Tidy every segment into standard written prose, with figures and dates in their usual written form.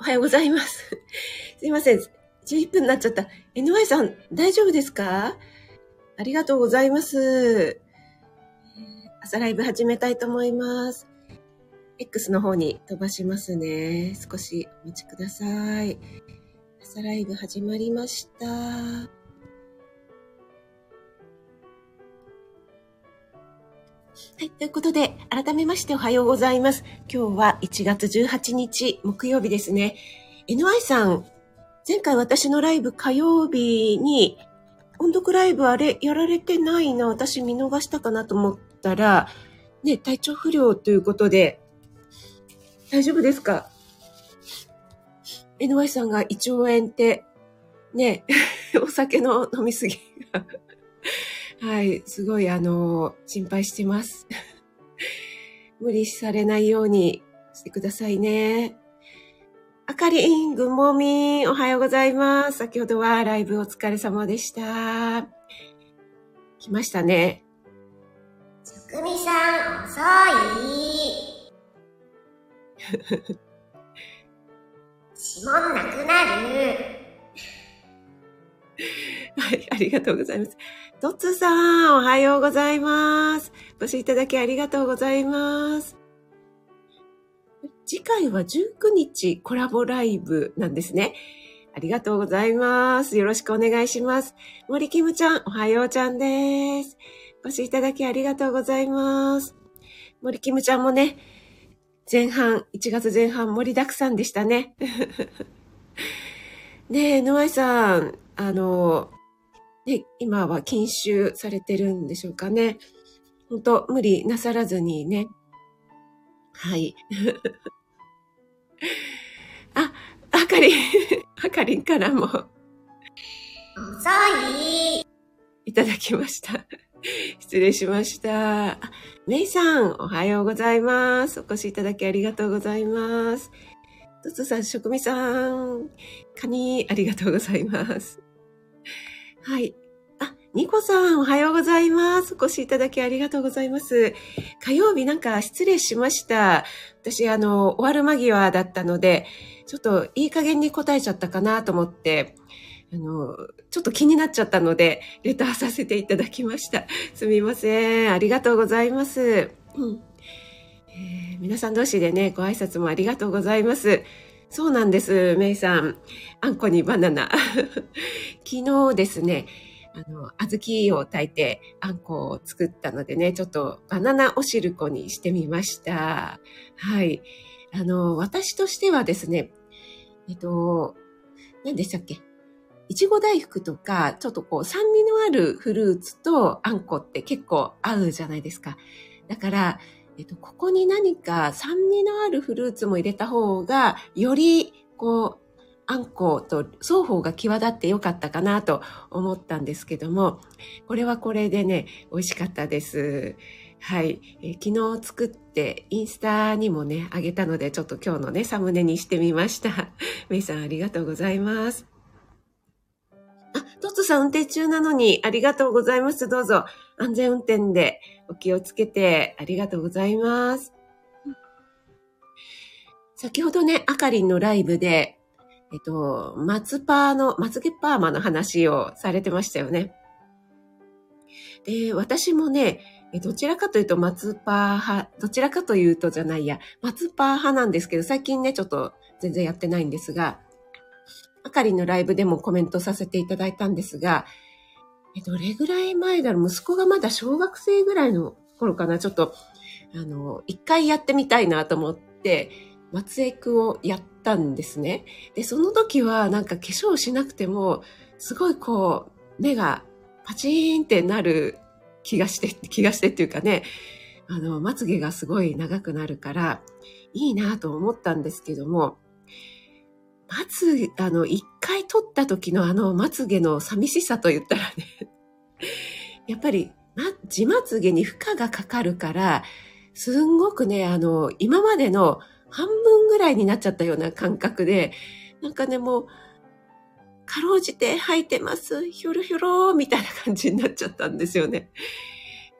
おはようございます。すいません。11分になっちゃった。NY さん、大丈夫ですか？ありがとうございます。朝ライブ始めたいと思います。X の方に飛ばしますね。少しお待ちください。朝ライブ始まりました。はい、ということで、改めましておはようございます。今日は1月18日、木曜日ですね。NY さん、前回私のライブ火曜日に、音読ライブあれやられてないな、私見逃したかなと思ったら、ね、体調不良ということで、大丈夫ですか？ NY さんが胃腸炎って、ね、お酒の飲みすぎが。はい、すごい心配してます。無理されないようにしてくださいね。あかりん、グッモーミン、おはようございます。先ほどはライブお疲れ様でした。来ましたね。つくみさん、遅い。指紋なくなる。はい、ありがとうございます。とつさん、おはようございます。ご視聴いただきありがとうございます。次回は19日コラボライブなんですね。ありがとうございます。よろしくお願いします。森キムちゃん、おはようちゃんです。ご視聴いただきありがとうございます。森キムちゃんもね、1月前半盛りだくさんでしたね。ねえ、NYさん。ね、今は禁酒されてるんでしょうかね。本当無理なさらずにね。はい。あ、あかりんからも。いただきました。失礼しました。めいさん、おはようございます。お越しいただきありがとうございます。とつさん、しょくみさん、カニ、ありがとうございます。はい。あ、ニコさん、おはようございます。お越しいただきありがとうございます。火曜日なんか失礼しました。私、終わる間際だったので、ちょっといい加減に答えちゃったかなと思って、ちょっと気になっちゃったので、レターさせていただきました。すみません。ありがとうございます。うん。皆さん同士でね、ご挨拶もありがとうございます。そうなんです、メイさん。あんこにバナナ。昨日ですね、小豆を炊いてあんこを作ったのでね、ちょっとバナナおしるこにしてみました。はい。私としてはですね、何でしたっけ？いちご大福とか、ちょっとこう酸味のあるフルーツとあんこって結構合うじゃないですか。だから、ここに何か酸味のあるフルーツも入れた方が、より、こう、あんこと双方が際立ってよかったかなと思ったんですけども、これはこれでね、美味しかったです。はい。昨日作って、インスタにもね、あげたので、ちょっと今日のね、サムネにしてみました。メイさん、ありがとうございます。あ、トツさん、運転中なのに、ありがとうございます。どうぞ、安全運転で。お気をつけて、ありがとうございます。先ほどね、あかりんのライブで、まつげパーマの話をされてましたよね。で、私もね、どちらかというとじゃないや、まつパー派なんですけど、最近ね、ちょっと全然やってないんですが、あかりんのライブでもコメントさせていただいたんですが、どれぐらい前だろう、息子がまだ小学生ぐらいの頃かな、ちょっと、一回やってみたいなと思って、まつエクをやったんですね。で、その時はなんか化粧しなくても、すごいこう、目がパチーンってなる気がしてっていうかね、まつげがすごい長くなるから、いいなと思ったんですけども、一回取った時のまつげの寂しさと言ったらね、やっぱり、地まつげに負荷がかかるから、すんごくね、今までの半分ぐらいになっちゃったような感覚で、なんかね、もう、かろうじて生えてます、ひょろひょろ、みたいな感じになっちゃったんですよね。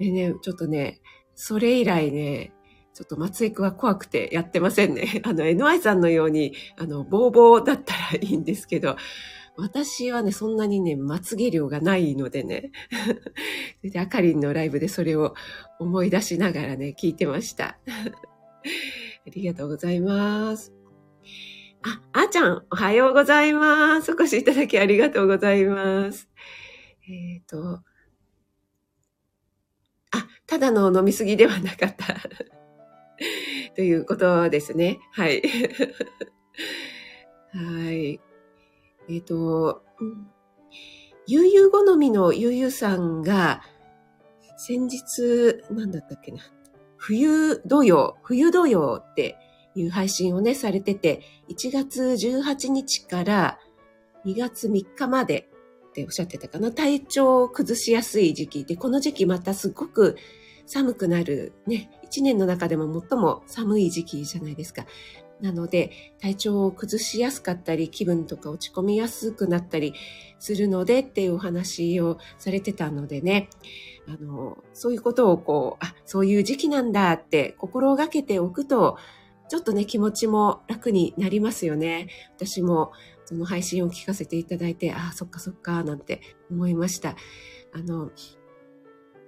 でね、ちょっとね、それ以来ね、ちょっと松井くんは怖くてやってませんね。NY さんのように、ボーボーだったらいいんですけど、私はね、そんなにね、まつげ量がないのでね。で、あかりんのライブでそれを思い出しながらね、聞いてました。ありがとうございます。あーちゃん、おはようございます。お越しいただきありがとうございます。ただの飲みすぎではなかった。ということですね。はい。はい。悠々好みの悠々さんが、先日、なんだったっけな。冬土曜っていう配信をね、されてて、1月18日から2月3日までっておっしゃってたかな。体調を崩しやすい時期で、この時期またすごく寒くなるね、1年の中でも最も寒い時期じゃないですか。なので、体調を崩しやすかったり、気分とか落ち込みやすくなったりするのでっていうお話をされてたのでね、そういうことをそういう時期なんだって心がけておくと、ちょっとね、気持ちも楽になりますよね。私もその配信を聞かせていただいて、そっかそっか、なんて思いました。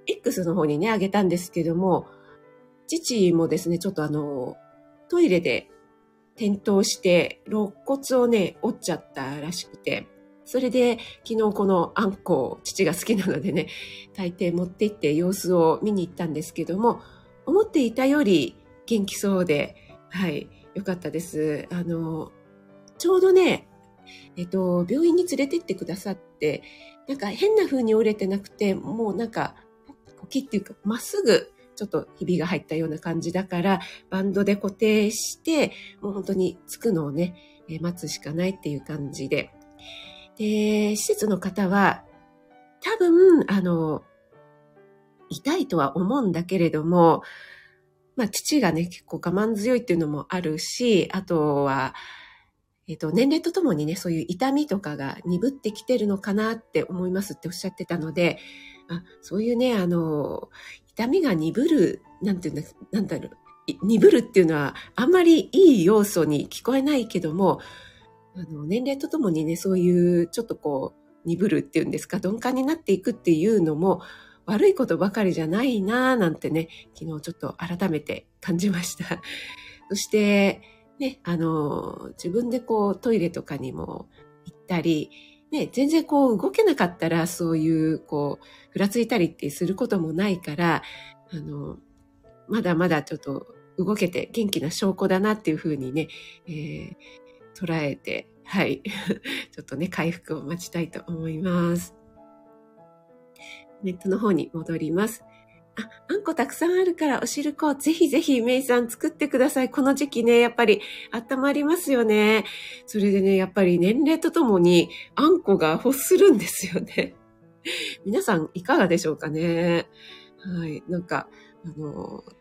X の方にね、あげたんですけども、父もですね、ちょっとトイレで転倒して、肋骨をね、折っちゃったらしくて、それで昨日このあんこを父が好きなのでね、大抵持って行って様子を見に行ったんですけども、思っていたより元気そうで、はい、よかったです。ちょうどね、病院に連れてってくださって、なんか変な風に折れてなくて、もうなんか、ポキっていうか、まっすぐ、ちょっとひびが入ったような感じだから、バンドで固定して、もう本当につくのをね、待つしかないっていう感じで。で、施設の方は、多分、痛いとは思うんだけれども、まあ、父がね、結構我慢強いっていうのもあるし、あとは、年齢とともにね、そういう痛みとかが鈍ってきてるのかなって思いますっておっしゃってたので、そういうね、痛みが鈍る、なんだろう、鈍るっていうのは、あんまりいい要素に聞こえないけども、年齢とともにね、そういう、ちょっと鈍るっていうんですか、鈍感になっていくっていうのも、悪いことばかりじゃないなぁ、なんてね、昨日ちょっと改めて感じました。そして、ね、自分でトイレとかにも行ったり、ね、全然動けなかったら、そういうふらついたりってすることもないから、まだまだちょっと動けて元気な証拠だなっていうふうにね、捉えて、はい、ちょっとね、回復を待ちたいと思います。ネットの方に戻ります。あんこたくさんあるからお汁粉ぜひぜひメイさん作ってください。この時期ね、やっぱり温まりますよね。それでね、やっぱり年齢とともにあんこが欲するんですよね。皆さんいかがでしょうかね。はい。なんか、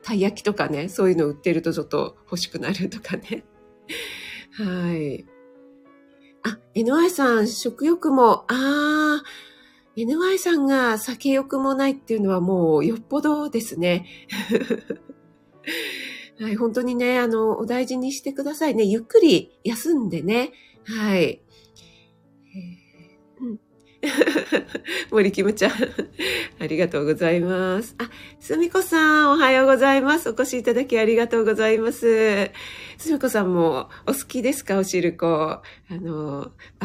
たい焼きとかね、そういうの売ってるとちょっと欲しくなるとかね。はい。NY さん、食欲も、NY さんが酒欲もないっていうのはもうよっぽどですね。はい、本当にね、お大事にしてくださいね。ゆっくり休んでね。はい。森キムちゃん、ありがとうございます。すみこさん、おはようございます。お越しいただきありがとうございます。すみこさんもお好きですか、お汁粉。バ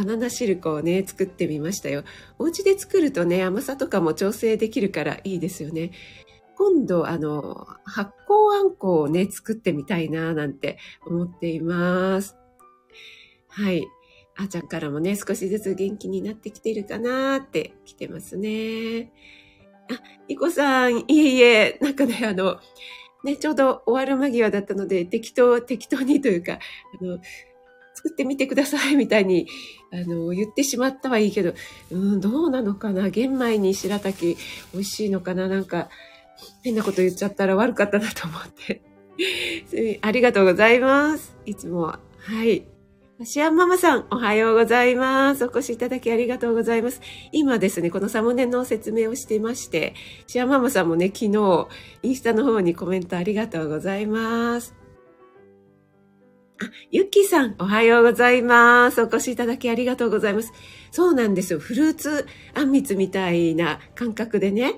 ナナ汁粉をね、作ってみましたよ。お家で作るとね、甘さとかも調整できるからいいですよね。今度、発酵あんこをね、作ってみたいな、なんて思っています。はい。あーちゃんからもね、少しずつ元気になってきてるかなーって来てますね。いこさん、いえいえ、なんかね、ね、ちょうど終わる間際だったので、適当にというか、作ってみてくださいみたいに、言ってしまったはいいけど、どうなのかな、玄米に白滝美味しいのかな、なんか、変なこと言っちゃったら悪かったなと思って。ありがとうございます。いつも、はい。シアンママさん、おはようございます。お越しいただきありがとうございます。今ですね、このサムネの説明をしていまして、シアンママさんもね、昨日、インスタの方にコメントありがとうございます。あ、ゆきさん、おはようございます。お越しいただきありがとうございます。そうなんですよ。フルーツあんみつみたいな感覚でね、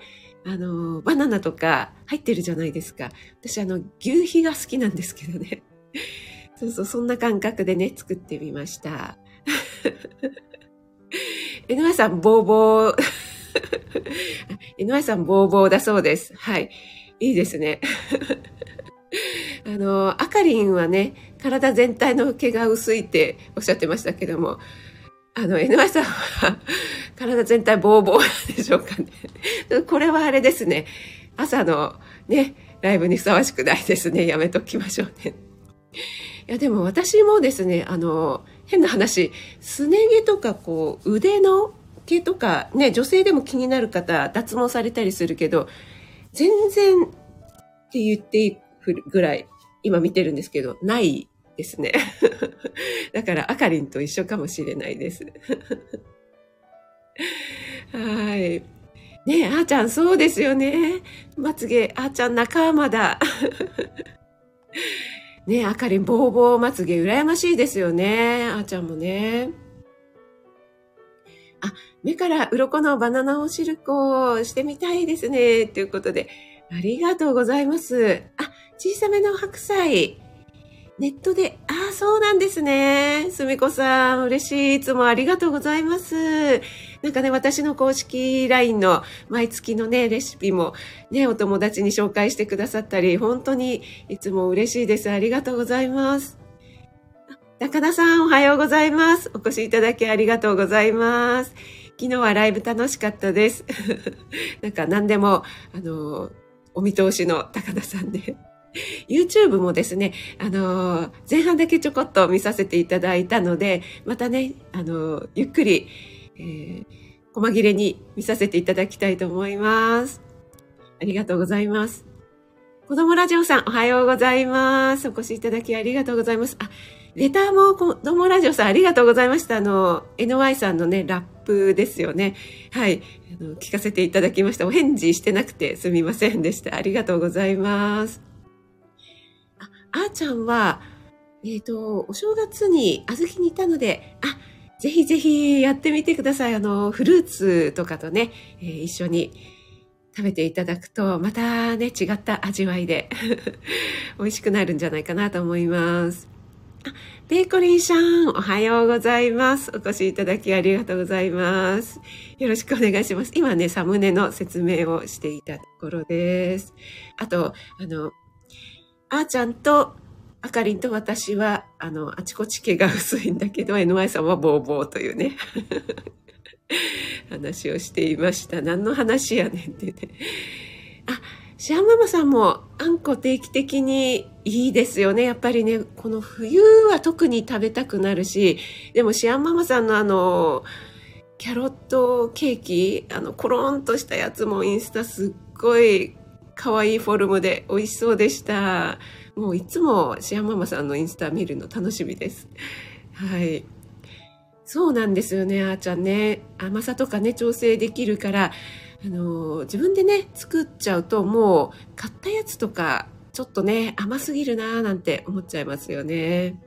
バナナとか入ってるじゃないですか。私、牛皮が好きなんですけどね。そうそう、そんな感覚でね、作ってみました。江上さん、ボーボー。江上さん、ボーボーだそうです。はい。いいですね。あかりんはね、体全体の毛が薄いっておっしゃってましたけども、江上さんは、体全体ボーボーでしょうかね。これはあれですね。朝のね、ライブにふさわしくないですね。やめときましょうね。いやでも私もですね、変な話、すね毛とかこう腕の毛とかね、女性でも気になる方、脱毛されたりするけど、全然って言っていくぐらい、今見てるんですけど、ないですね。だから、あかりんと一緒かもしれないです。はい。ねえ、あーちゃん、そうですよね。まつげ、あーちゃん仲間だ。ねえ、あかりん、ぼうぼうまつげ、羨ましいですよね。あーちゃんもね。あ、目から鱗のバナナおしるこをしてみたいですね。ということで、ありがとうございます。あ、小さめの白菜。ネットで、ああ、そうなんですね。すみこさん、嬉しい。いつもありがとうございます。なんかね、私の公式 LINE の毎月のね、レシピもね、お友達に紹介してくださったり、本当にいつも嬉しいです。ありがとうございます。高田さん、おはようございます。お越しいただきありがとうございます。昨日はライブ楽しかったです。なんか何でも、お見通しの高田さんで、ね。YouTube もですね、前半だけちょこっと見させていただいたので、またね、ゆっくり、細切れに見させていただきたいと思います。ありがとうございます。子供ラジオさん、おはようございます。お越しいただきありがとうございます。あ、レターも子供ラジオさん、ありがとうございました。NY さんのね、ラップですよね。はい、聞かせていただきました。お返事してなくてすみませんでした。ありがとうございます。あーちゃんは、お正月に小豆にいたので、あ、ぜひぜひやってみてください。フルーツとかとね、一緒に食べていただくと、またね、違った味わいで、美味しくなるんじゃないかなと思います。あ、ベーコリンシャン、おはようございます。お越しいただきありがとうございます。よろしくお願いします。今ね、サムネの説明をしていたところです。あと、あーちゃんとあかりんと私は、あちこち毛が薄いんだけど、NY さんはボーボーというね、話をしていました。何の話やねんってね。あ、シアンママさんもあんこ定期的にいいですよね。やっぱりね、この冬は特に食べたくなるし、でもシアンママさんのキャロットケーキ、コロンとしたやつもインスタすっごい可愛いフォルムで美味しそうでした。もういつもシアンママさんのインスタ見るの楽しみです。はい。そうなんですよね、あーちゃんね。甘さとかね、調整できるから、自分でね、作っちゃうともう買ったやつとか、ちょっとね、甘すぎるなーなんて思っちゃいますよね。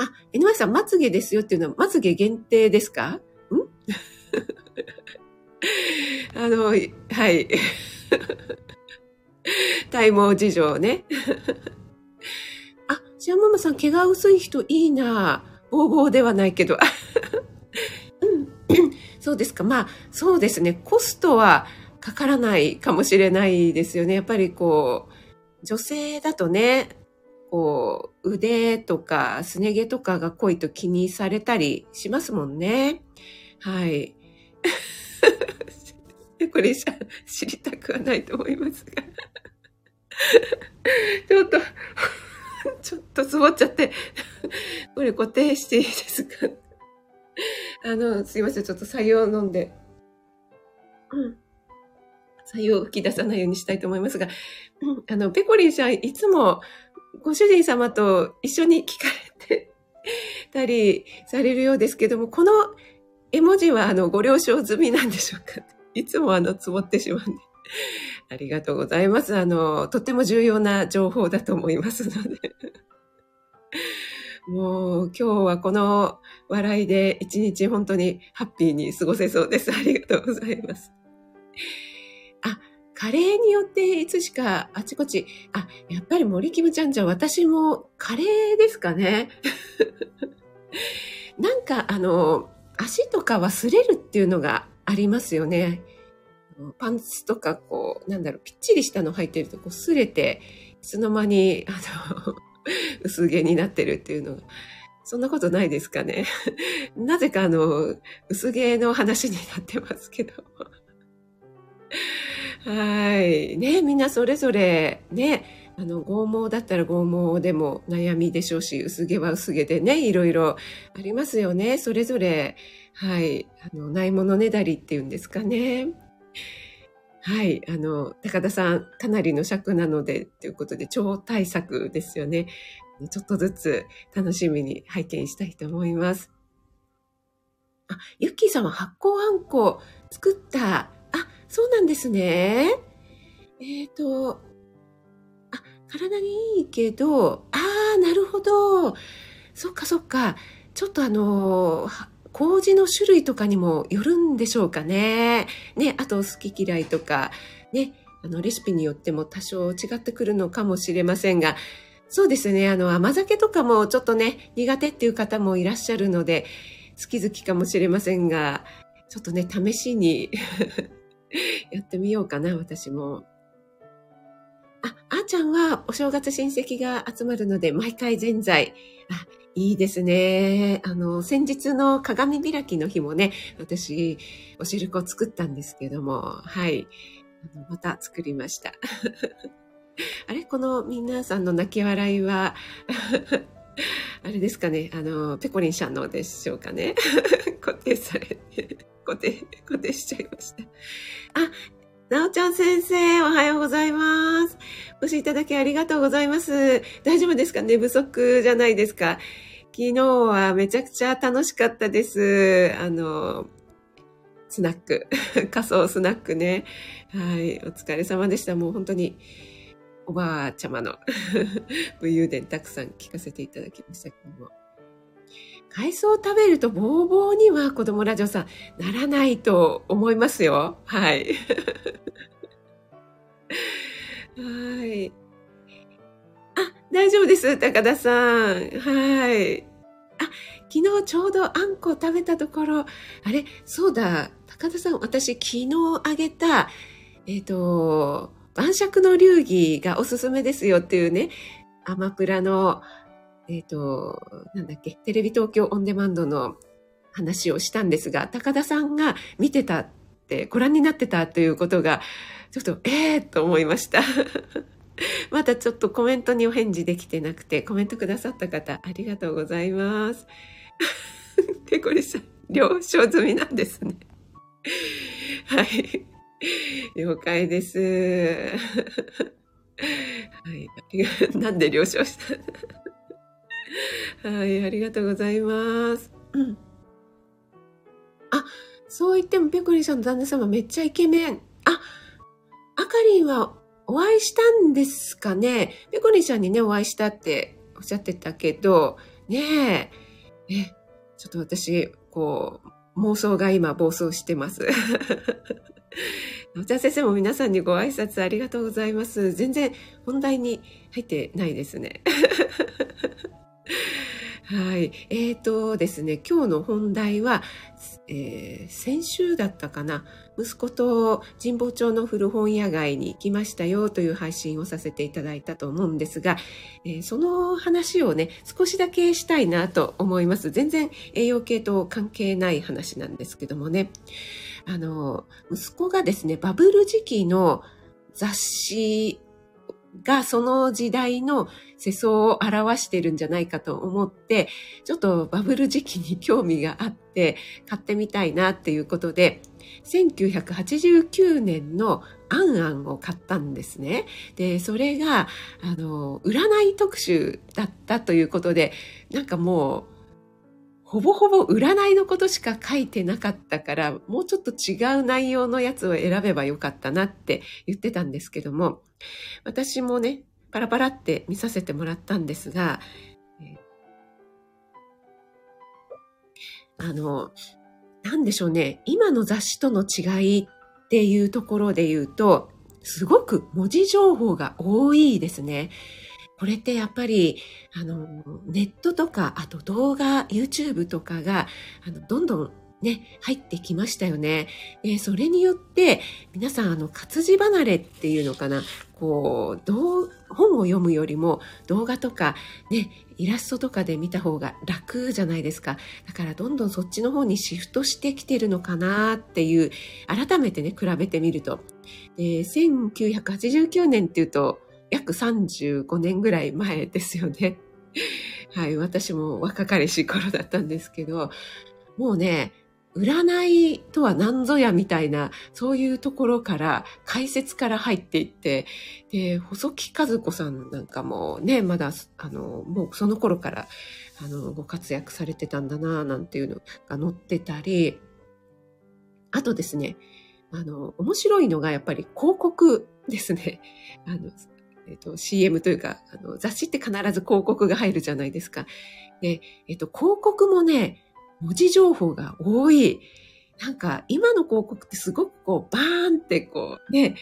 あ、NY さん、まつげですよっていうのは、まつげ限定ですか？ん？はい。体毛事情ね。あ、シアンママさん、毛が薄い人いいな。ボーボーではないけど。うん、そうですか。まあ、そうですね。コストはかからないかもしれないですよね。やっぱりこう、女性だとね、こう、腕とかすね毛とかが濃いと気にされたりしますもんね。はい。これ知りたくはないと思いますがちょっとつぼっちゃって、これ固定していいですか？すいません、ちょっと白湯を飲んで、白湯を吹き出さないようにしたいと思いますが、ペコリンさん、いつもご主人様と一緒に聞かれってたりされるようですけども、この絵文字はご了承済みなんでしょうか。いつも積もってしまうんで。ありがとうございます。とっても重要な情報だと思いますので。もう今日はこの笑いで一日本当にハッピーに過ごせそうです。ありがとうございます。あ、カレーによっていつしかあちこち、あ、やっぱり森キムちゃんじゃ私もカレーですかね。なんか足とかは擦れるっていうのがありますよね。パンツとかこう、なんだろう、ぴっちりしたの履いてるとこう擦れて、いつの間に薄毛になってるっていうのが、そんなことないですかね。なぜか薄毛の話になってますけど。はい。ね、みんなそれぞれ、ね、剛毛だったら剛毛でも悩みでしょうし、薄毛は薄毛でね、いろいろありますよね。それぞれ、はい。ないものねだりっていうんですかね。はい。高田さん、かなりの尺なので、ということで、超大作ですよね。ちょっとずつ楽しみに拝見したいと思います。あ、ゆっきーさんは発酵あんこ作った。あ、そうなんですね。あ、体にいいけど、あー、なるほど。そっかそっか。ちょっと麹の種類とかにもよるんでしょうかね。ね、あと好き嫌いとか、ね、レシピによっても多少違ってくるのかもしれませんが、そうですね、甘酒とかもちょっとね、苦手っていう方もいらっしゃるので、好き好きかもしれませんが、ちょっとね、試しにやってみようかな、私も。あーちゃんはお正月親戚が集まるので、毎回ぜんざい。あ、いいですね。先日の鏡開きの日もね、私、お汁粉作ったんですけども、はい。また作りました。あれ、この皆さんの泣き笑いは、あれですかね、ペコリンさんのでしょうかね。固定されて、固定しちゃいました。あ、なおちゃん先生、おはようございます。お越しいただきありがとうございます。大丈夫ですか？寝不足じゃないですか？昨日はめちゃくちゃ楽しかったです。スナック。仮想スナックね。はい。お疲れ様でした。もう本当に、おばあちゃまの武勇伝たくさん聞かせていただきましたけども。海藻を食べるとボーボーには子供ラジオさんならないと思いますよ。はい。はい。あ、大丈夫です。高田さん。はい。あ、昨日ちょうどあんこを食べたところ、あれ、そうだ、高田さん、私昨日あげた、晩酌の流儀がおすすめですよっていうね、アマプラのなんだっけ、テレビ東京オンデマンドの話をしたんですが、高田さんが見てたって、ご覧になってたということが、ちょっと、と思いました。まだちょっとコメントにお返事できてなくて、コメントくださった方、ありがとうございます。ペコリさん、了承済みなんですね。はい。了解です。はい。なんで了承したはい、ありがとうございます。うん、あ、そう言ってもペコリンさんの旦那様めっちゃイケメン。あ、あかりんはお会いしたんですかね。ペコリンさんにね、お会いしたっておっしゃってたけど、ねえ、ちょっと私、こう、妄想が今暴走してます。お茶先生も皆さんにご挨拶ありがとうございます。全然本題に入ってないですね。はい。ですね、今日の本題は、先週だったかな、息子と神保町の古本屋街に行きましたよという配信をさせていただいたと思うんですが、その話をね、少しだけしたいなと思います。全然栄養系と関係ない話なんですけどもね、息子がですね、バブル時期の雑誌がその時代の世相を表しているんじゃないかと思って、ちょっとバブル時期に興味があって買ってみたいなっていうことで、1989年のアンアンを買ったんですね。で、それが占い特集だったということで、なんかもうほぼほぼ占いのことしか書いてなかったから、もうちょっと違う内容のやつを選べばよかったなって言ってたんですけども、私もね、パラパラって見させてもらったんですが、なんでしょうね、今の雑誌との違いっていうところで言うと、すごく文字情報が多いですね。これってやっぱりネットとか、あと動画 YouTube とかがどんどんね入ってきましたよね。で、それによって皆さん活字離れっていうのかな、こう本を読むよりも動画とかね、イラストとかで見た方が楽じゃないですか。だからどんどんそっちの方にシフトしてきてるのかなっていう、改めてね比べてみると、1989年っていうと約35年ぐらい前ですよね。はい、私も若かりし頃だったんですけど、もうね、占いとは何ぞやみたいな、そういうところから解説から入っていって、で、細木数子さんなんかもね、まだもうその頃からご活躍されてたんだななんていうのが載ってたり、あとですね、面白いのがやっぱり広告ですね。CM というか、雑誌って必ず広告が入るじゃないですか。で、広告もね、文字情報が多い。なんか、今の広告ってすごくこう、バーンってこう、ね、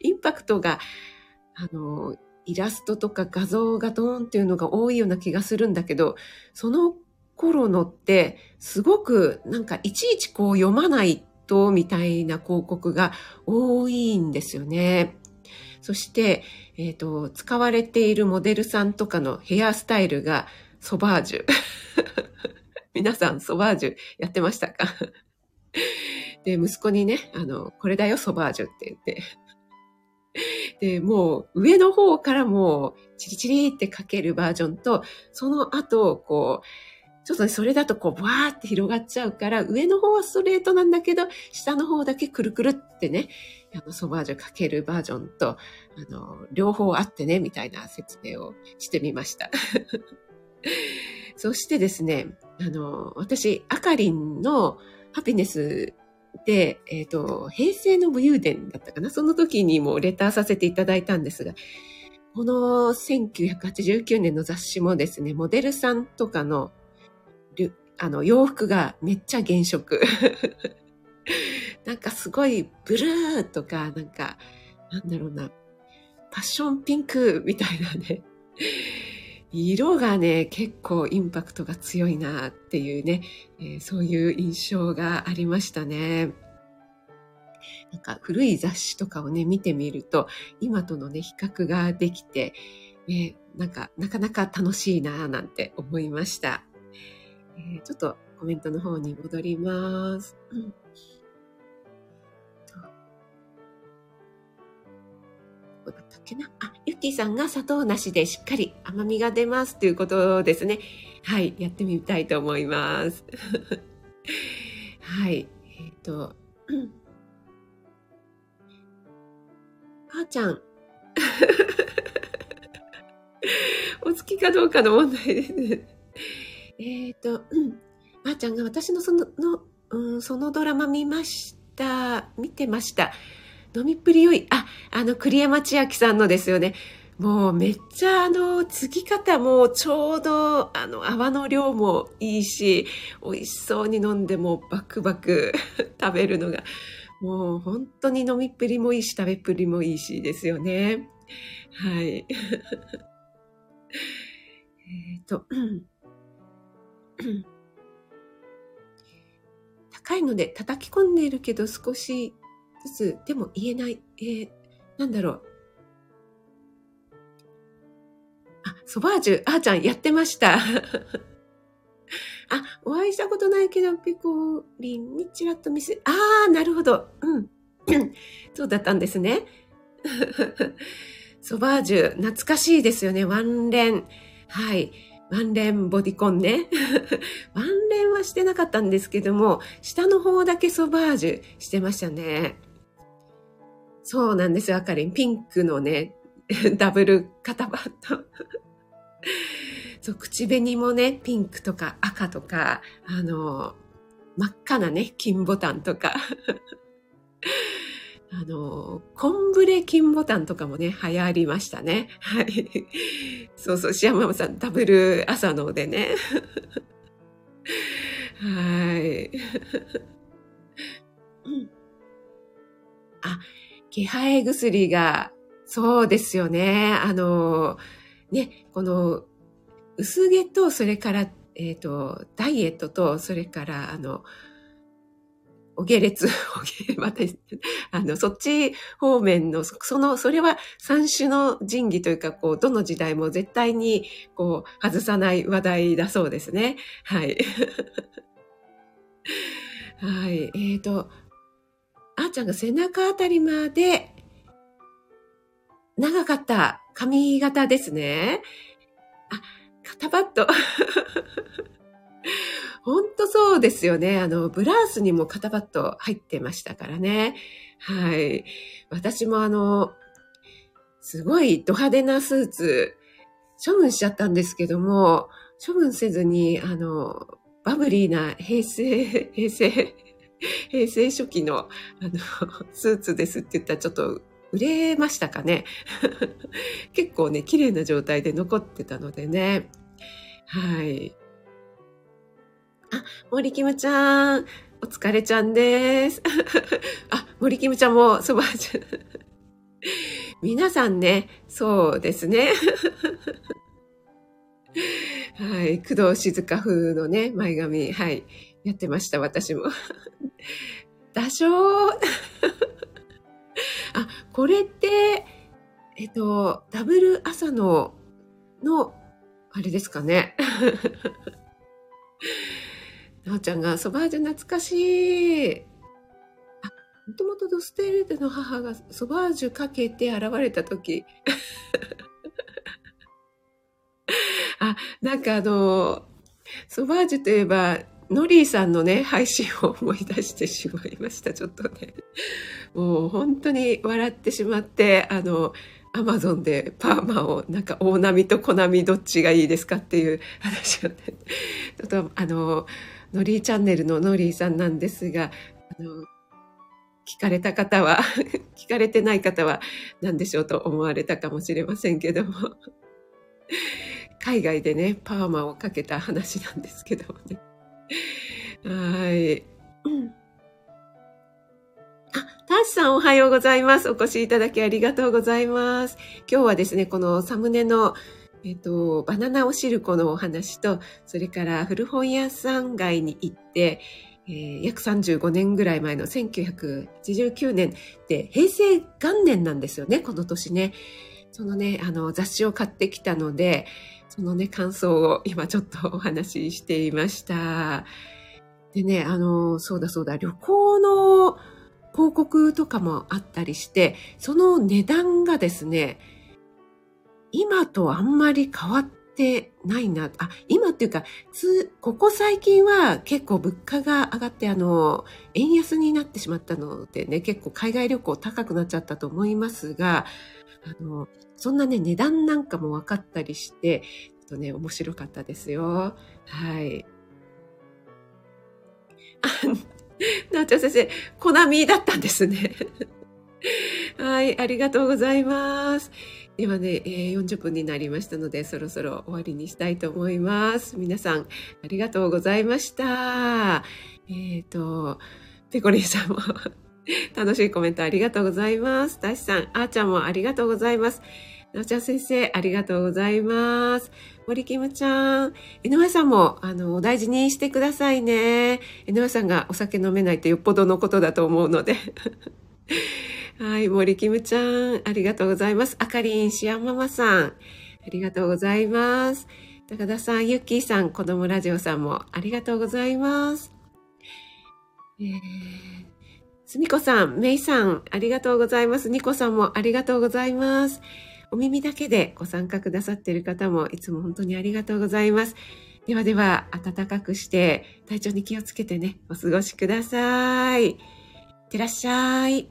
インパクトが、イラストとか画像がドーンっていうのが多いような気がするんだけど、その頃のって、すごくなんか、いちいちこう読まないと、みたいな広告が多いんですよね。そして、使われているモデルさんとかのヘアスタイルがソバージュ。皆さんソバージュやってましたか？で、息子にね、これだよソバージュって言って。で、もう上の方からもうチリチリってかけるバージョンと、その後、こう、ちょっとね、それだとこう、わーって広がっちゃうから、上の方はストレートなんだけど、下の方だけくるくるってね、ソバージュかけるバージョンと、両方あってね、みたいな説明をしてみました。そしてですね、私、あかりんのハピネスで、平成の武勇伝だったかな、その時にもレターさせていただいたんですが、この1989年の雑誌もですね、モデルさんとかの、洋服がめっちゃ原色。なんかすごいブルーとか、なんか、なんだろうな、パッションピンクみたいなね。色がね、結構インパクトが強いなっていうね、そういう印象がありましたね。なんか古い雑誌とかをね、見てみると、今とのね、比較ができて、なんか、なかなか楽しいななんて思いました。ちょっとコメントの方に戻ります。うんだったっけなあ、ゆっきーさんが砂糖なしでしっかり甘みが出ますということですね。はい、やってみたいと思います。はい、あーちゃん、お好きかどうかの問題です。あーちゃんが私のそのドラマ見てました。飲みっぷり良い。あ、栗山千明さんのですよね。もうめっちゃ継ぎ方もちょうど、泡の量もいいし、美味しそうに飲んでもバクバク食べるのが、もう本当に飲みっぷりもいいし、食べっぷりもいいしですよね。はい。高いので叩き込んでいるけど少し、でも言えない、なんだろう。あ、ソバージュ、あーちゃんやってました。あ、お会いしたことないけど、ペコリンにちらっと見せ、ああ、なるほど。うん。そうだったんですね。ソバージュ、懐かしいですよね。ワンレン。はい。ワンレンボディコンね。ワンレンはしてなかったんですけども、下の方だけソバージュしてましたね。そうなんですよ、あかりん。ピンクのね、ダブル肩パッド。そう、口紅もね、ピンクとか赤とか、真っ赤なね、金ボタンとか。コンブレ金ボタンとかもね、流行りましたね。はい。そうそう、シアママさん、ダブル朝のでね。はい。あ、気配薬が、そうですよね。ね、この、薄毛と、それから、ダイエットと、それから、お下劣、お下、また、そっち方面の、それは三種の神器というか、こう、どの時代も絶対に、こう、外さない話題だそうですね。はい。はい。あーちゃんが背中あたりまで、長かった髪型ですね。あ、肩パッド。ほんとそうですよね。ブラウスにも肩パッド入ってましたからね。はい。私もすごいド派手なスーツ、処分しちゃったんですけども、処分せずに、バブリーな平成初期の、スーツですって言ったらちょっと売れましたかね。結構ね、綺麗な状態で残ってたのでね。はい。あ、森キムちゃん、お疲れちゃんです。あ、森キムちゃんもそばちゃん。皆さんね、そうですね。はい、工藤静香風のね、前髪、はい、やってました、私も。だしょー。あ、これって、ダブル朝の、あれですかね。なおちゃんが、そば味懐かしい。あ、もともとドステルテの母がそば味かけて現れたとき。あ、なんかそば味といえば、ノリーさんのね、配信を思い出してしまいました。ちょっとね。もう本当に笑ってしまって、アマゾンでパーマをなんか大波と小波どっちがいいですかっていう話をね、ちょっとノリーチャンネルのノリーさんなんですが、聞かれた方は、聞かれてない方は何でしょうと思われたかもしれませんけども、海外でね、パーマをかけた話なんですけどもね。はい。タッシさん、おはようございます。お越しいただきありがとうございます。今日はですね、このサムネの、バナナおしるこのお話と、それから古本屋さん街に行って、約35年ぐらい前の1989年で、平成元年なんですよね、この年ね。そのね、雑誌を買ってきたので、そのね、感想を今ちょっとお話ししていました。でね、そうだそうだ、旅行の、広告とかもあったりして、その値段がですね、今とあんまり変わってないな。あ、今っていうか、ここ最近は結構物価が上がって、円安になってしまったのでね、結構海外旅行高くなっちゃったと思いますが、そんなね、値段なんかも分かったりして、ちょっとね、面白かったですよ。はい。なおちゃん先生、コナミだったんですね。はい、ありがとうございます。ではね、40分になりましたので、そろそろ終わりにしたいと思います。皆さん、ありがとうございました。ペコリンさんも楽しいコメントありがとうございます。たしさん、あーちゃんもありがとうございます。なおちゃん先生、ありがとうございます。森キムちゃん、江上さんも、お大事にしてくださいね。江上さんがお酒飲めないってよっぽどのことだと思うので。はい、森キムちゃん、ありがとうございます。あかりん、しあママさん、ありがとうございます。高田さん、ゆっきーさん、子供ラジオさんも、ありがとうございます。すみこさん、めいさん、ありがとうございます。にこさんも、ありがとうございます。お耳だけでご参加くださっている方もいつも本当にありがとうございます。ではでは、暖かくして体調に気をつけてね、お過ごしください。いってらっしゃい。